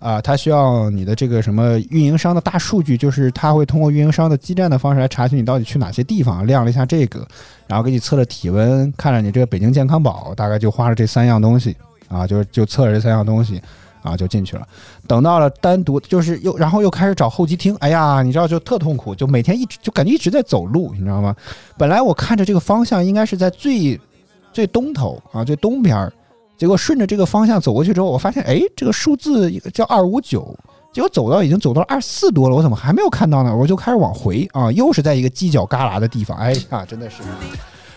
啊，它需要你的这个什么运营商的大数据，就是它会通过运营商的基站的方式来查询你到底去哪些地方，量了一下这个，然后给你测了体温，看了你这个北京健康宝，大概就花了这三样东西啊，就就测了这三样东西。啊，就进去了，等到了单独就是又，然后又开始找候机厅，哎呀，你知道就特痛苦，就每天一直就感觉一直在走路，你知道吗？本来我看着这个方向应该是在最最东头啊，最东边，结果顺着这个方向走过去之后，我发现哎，这个数字叫二五九，结果走到已经走到了二四多了，我怎么还没有看到呢？我就开始往回啊，又是在一个犄角旮旯的地方，哎呀，真的是。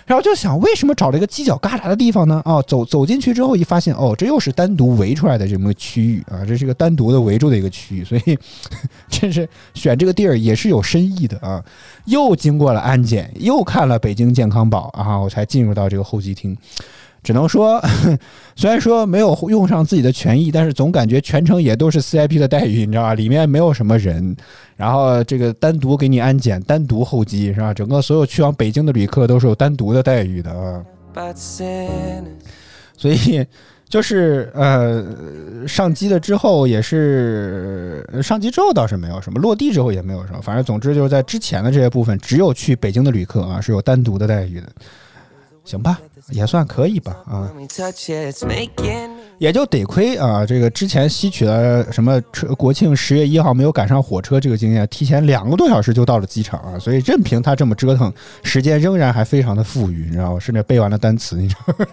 然后就想为什么找了一个犄角旮旯的地方呢？哦，走走进去之后一发现，哦，这又是单独围出来的这么个区域啊，这是一个单独的围住的一个区域，所以真是选这个地儿也是有深意的啊。又经过了安检，又看了北京健康宝啊，我才进入到这个候机厅。只能说，虽然说没有用上自己的权益，但是总感觉全程也都是 C I P 的待遇，你知道吧？里面没有什么人，然后这个单独给你安检，单独候机，是吧？整个所有去往北京的旅客都是有单独的待遇的啊。所以就是呃，上机了之后也是，上机之后倒是没有什么，落地之后也没有什么，反正总之就是在之前的这些部分，只有去北京的旅客啊是有单独的待遇的。行吧，也算可以吧啊，也就得亏啊，这个之前吸取了什么国庆十月一号没有赶上火车这个经验，提前两个多小时就到了机场啊，所以任凭他这么折腾，时间仍然还非常的富裕，你知道吗？甚至背完了单词，你知道吗？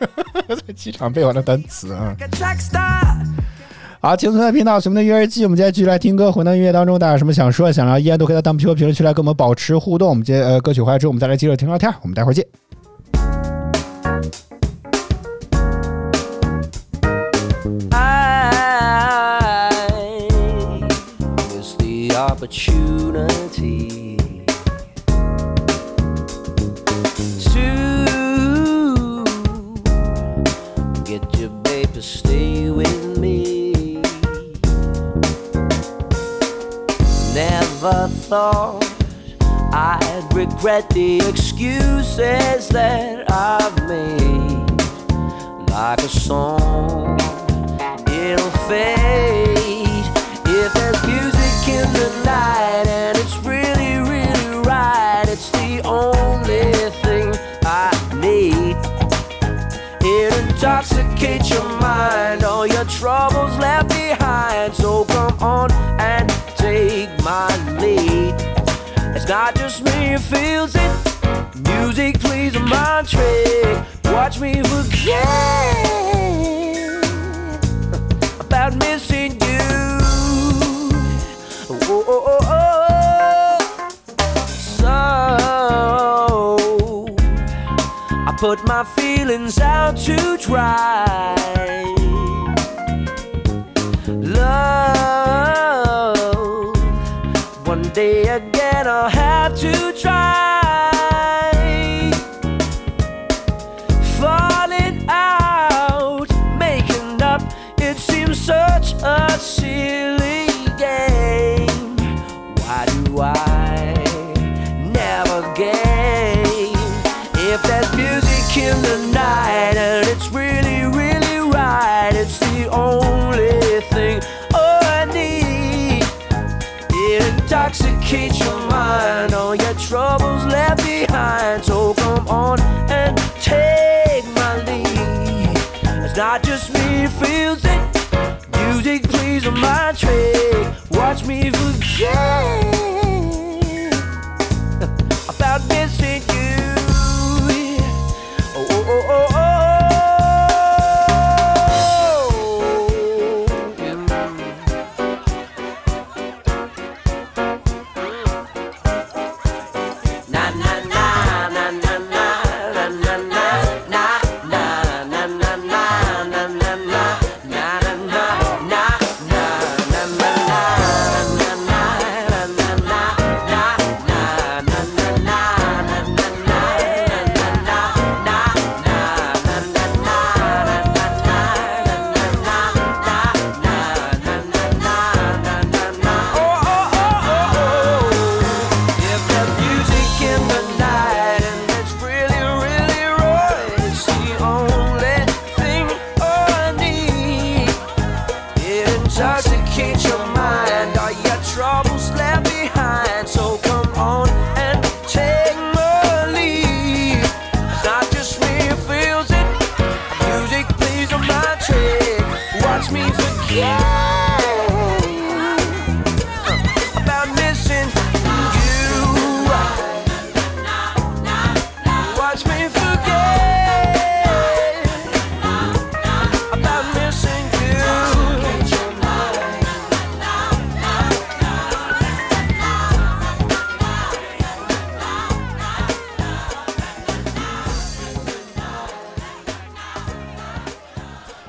在机场背完了单词啊。好，青春的频道，随便的约日记，我们今天继续来听歌。回到音乐当中，大家有什么想说想聊，依然都可以在弹幕区和评论区来跟我们保持互动。我们接呃歌曲回来之后，我们再来接着听聊天。我们待会儿见。Opportunity to get your babe to stay with me. Never thought I'd regret the excuses that I've made. Like a song, it'll fade if there's music.In the night, and it's really, really right. It's the only thing I need. It intoxicates your mind, all your troubles left behind. So come on and take my lead. It's not just me who feels it. Music plays my trick. Watch me forget about missing you.Oh, oh, oh, oh. So I put my feelings out to dry. Love, one day again I'll have to try. Falling out, making up, it seems such a silly game.I never gave. If there's music in the night and it's really, really right, it's the only thing I need. It intoxicates your mind, all your troubles left behind. So come on and take my lead. It's not just me who feels it. Music plays on my trick. Watch me forget.About missing you. Oh, oh, oh, oh, oh.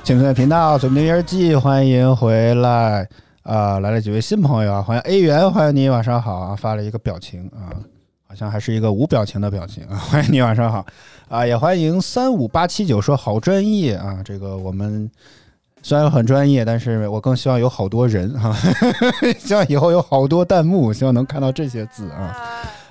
请订阅频道，水瓶日记，欢迎回来啊、呃！来了几位新朋友啊，欢迎 A 元，欢迎你，晚上好啊！发了一个表情啊，好像还是一个无表情的表情啊，欢迎你，晚上好啊！也欢迎三五八七九说好专业啊，这个我们虽然很专业，但是我更希望有好多人啊，希望以后有好多弹幕，希望能看到这些字啊。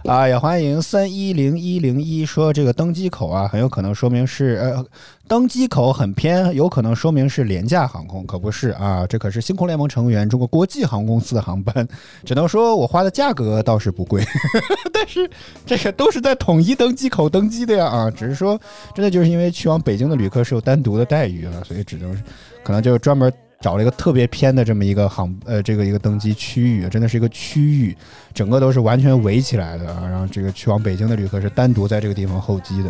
啊，也欢迎三一零一零一说这个登机口啊，很有可能说明是呃，登机口很偏，有可能说明是廉价航空，可不是啊，这可是星空联盟成员中国国际航空公司的航班，只能说我花的价格倒是不贵，呵呵，但是这个都是在统一登机口登机的呀啊，只是说真的就是因为去往北京的旅客是有单独的待遇啊，所以只能可能就是专门找了一个特别偏的这么一个航呃这个一个登机区域，真的是一个区域，整个都是完全围起来的啊。然后这个去往北京的旅客是单独在这个地方候机的。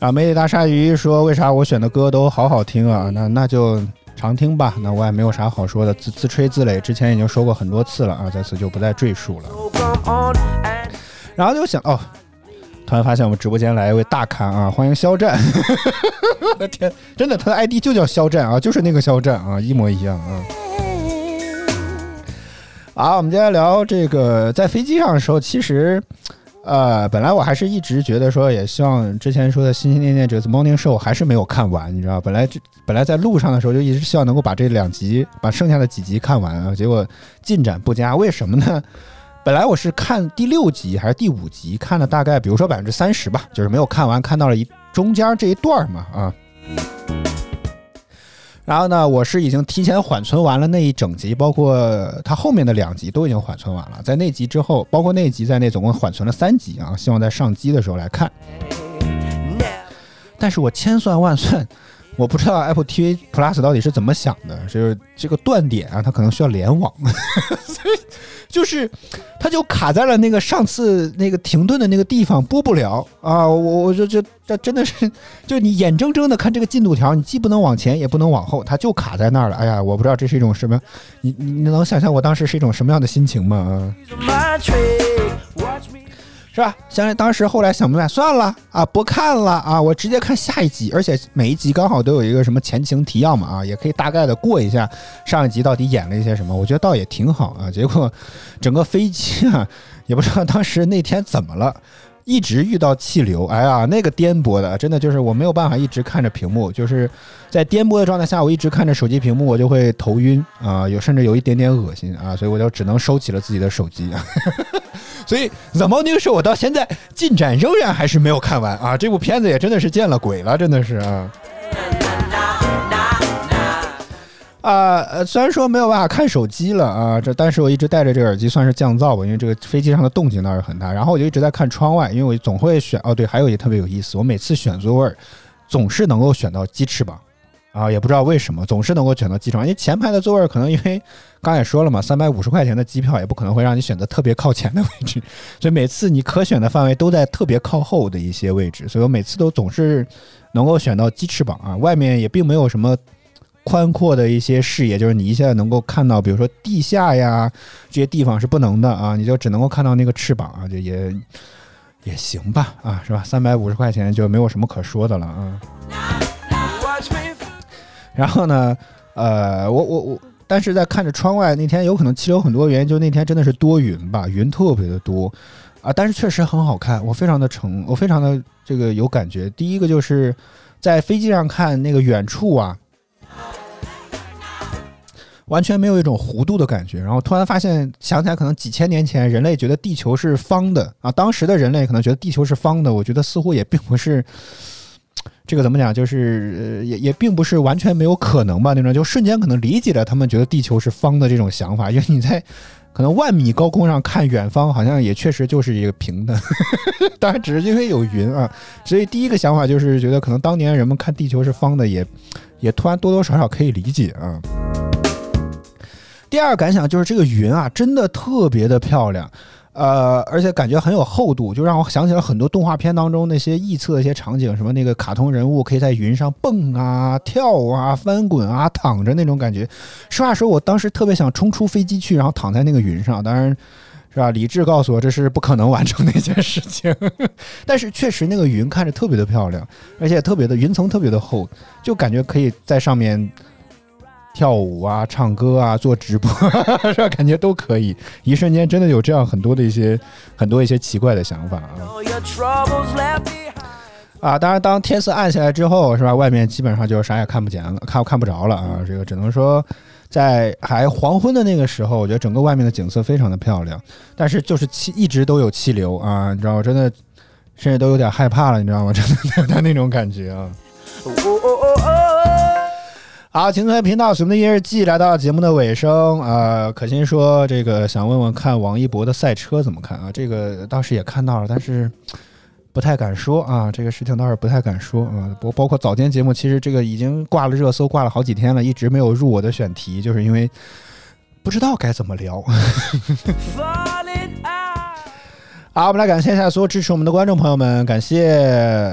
啊，美丽大鲨鱼说为啥我选的歌都好好听啊？那那就常听吧，那我也没有啥好说的，自自吹自擂，之前已经说过很多次了啊，在此就不再赘述了。然后就想哦。突然发现我们直播间来一位大咖啊！欢迎肖战，我的天，真的，他的 I D 就叫肖战啊，就是那个肖战啊，一模一样啊。好，我们接下来聊这个，在飞机上的时候，其实，呃，本来我还是一直觉得说，也像之前说的心心念念这个 The Morning Show 还是没有看完，你知道，本来本来在路上的时候就一直希望能够把这两集，把剩下的几集看完啊，结果进展不佳，为什么呢？本来我是看第六集还是第五集，看了大概比如说 百分之三十 吧，就是没有看完，看到了一中间这一段嘛啊。然后呢，我是已经提前缓存完了那一整集，包括它后面的两集都已经缓存完了，在那集之后，包括那集在内总共缓存了三集啊，希望在上机的时候来看。但是我千算万算，我不知道 Apple T V Plus 到底是怎么想的，就是这个断点啊，它可能需要联网，所以就是它就卡在了那个上次那个停顿的那个地方，播不了啊！我我就就这真的是，就你眼睁睁的看这个进度条，你既不能往前也不能往后，它就卡在那儿了。哎呀，我不知道这是一种什么，你你能想象我当时是一种什么样的心情吗？是吧？想当时后来想不明白，算了啊，不看了啊，我直接看下一集，而且每一集刚好都有一个什么前情提要嘛啊，也可以大概的过一下上一集到底演了一些什么，我觉得倒也挺好啊。结果整个飞机啊，也不知道当时那天怎么了，一直遇到气流，哎呀，那个颠簸的，真的就是我没有办法一直看着屏幕，就是在颠簸的状态下，我一直看着手机屏幕，我就会头晕啊，有甚至有一点点恶心啊，所以我就只能收起了自己的手机啊。所以 The Morning Show 我到现在进展仍然还是没有看完啊！这部片子也真的是见了鬼了，真的是啊。啊，虽然说没有办法看手机了啊，这但是我一直戴着这个耳机算是降噪吧，因为这个飞机上的动静倒是很大。然后我就一直在看窗外，因为我总会选哦，对，还有一个特别有意思，我每次选座位总是能够选到鸡翅膀。啊，也不知道为什么，总是能够选到机场，因为前排的座位可能因为刚也说了嘛，三百五十块钱的机票也不可能会让你选择特别靠前的位置，所以每次你可选的范围都在特别靠后的一些位置，所以我每次都总是能够选到鸡翅膀啊，外面也并没有什么宽阔的一些视野，就是你一下能够看到，比如说地下呀这些地方是不能的啊，你就只能够看到那个翅膀啊，就也也行吧啊，是吧？三百五十块钱就没有什么可说的了啊。然后呢，呃，我我我，但是在看着窗外，那天有可能气流很多，原因就那天真的是多云吧，云特别的多啊，但是确实很好看，我非常的成，我非常的这个有感觉。第一个就是在飞机上看那个远处啊，完全没有一种弧度的感觉。然后突然发现，想起来可能几千年前人类觉得地球是方的啊，当时的人类可能觉得地球是方的，我觉得似乎也并不是。这个怎么讲，就是、呃、也也并不是完全没有可能吧，那种就瞬间可能理解了他们觉得地球是方的这种想法，因为你在可能万米高空上看远方，好像也确实就是一个平的，当然只是因为有云啊，所以第一个想法就是觉得可能当年人们看地球是方的也也突然多多少少可以理解啊。第二感想就是这个云啊，真的特别的漂亮。呃，而且感觉很有厚度，就让我想起了很多动画片当中那些臆测的一些场景，什么那个卡通人物可以在云上蹦啊、跳啊、翻滚啊、躺着那种感觉。实话说，我当时特别想冲出飞机去，然后躺在那个云上。当然，是吧？理智告诉我这是不可能完成的一件事情，但是确实那个云看着特别的漂亮，而且特别的云层特别的厚，就感觉可以在上面跳舞啊、唱歌啊、做直播，是吧？感觉都可以。一瞬间真的有这样很多的一些很多一些奇怪的想法啊。啊，当然，当天色暗下来之后，是吧？外面基本上就啥也看不见了，看看不着了啊。这个只能说，在还黄昏的那个时候，我觉得整个外面的景色非常的漂亮，但是就是气一直都有气流啊，你知道，真的，甚至都有点害怕了，你知道吗？真的有点那种感觉啊。好，秦淮频道随便的夜日记来到节目的尾声啊、呃。可心说，这个想问问看王一博的赛车怎么看啊？这个当时也看到了，但是不太敢说啊，这个事情倒是不太敢说啊。包包括早间节目，其实这个已经挂了热搜，挂了好几天了，一直没有入我的选题，就是因为不知道该怎么聊。好，我们来感谢一下所有支持我们的观众朋友们，感谢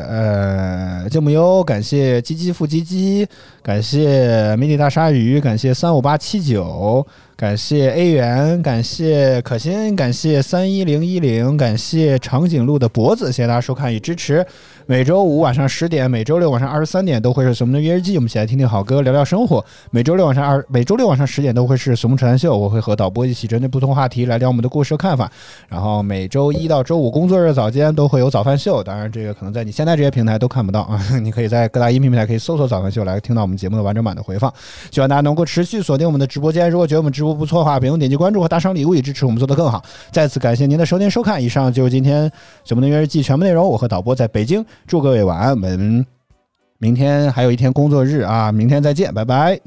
呃芥末优，感谢鸡鸡富鸡鸡，感谢迷你大鲨鱼，感谢三五八七九，感谢 A 元，感谢可心，感谢三一零一零，感谢长颈鹿的脖子，谢谢大家收看与支持。每周五晚上十点，每周六晚上二十三点都会是《怂的约日记》，我们一起来听听好歌，聊聊生活。每周六晚上二，每周六晚上十点都会是《怂扯淡秀》，我会和导播一起针对不同话题来聊我们的故事和看法。然后每周一到周五工作日早间都会有早饭秀，当然这个可能在你现在这些平台都看不到啊，你可以在各大音频平台可以搜索早饭秀来听到我们节目的完整版的回放。希望大家能够持续锁定我们的直播间，如果觉得我们直播不错的话，别忘点击关注和打赏礼物以支持我们做得更好。再次感谢您的收听收看，以上就是今天《什么的约日记》全部内容。我和导播在北京，祝各位晚安。我们明天还有一天工作日啊，明天再见，拜拜。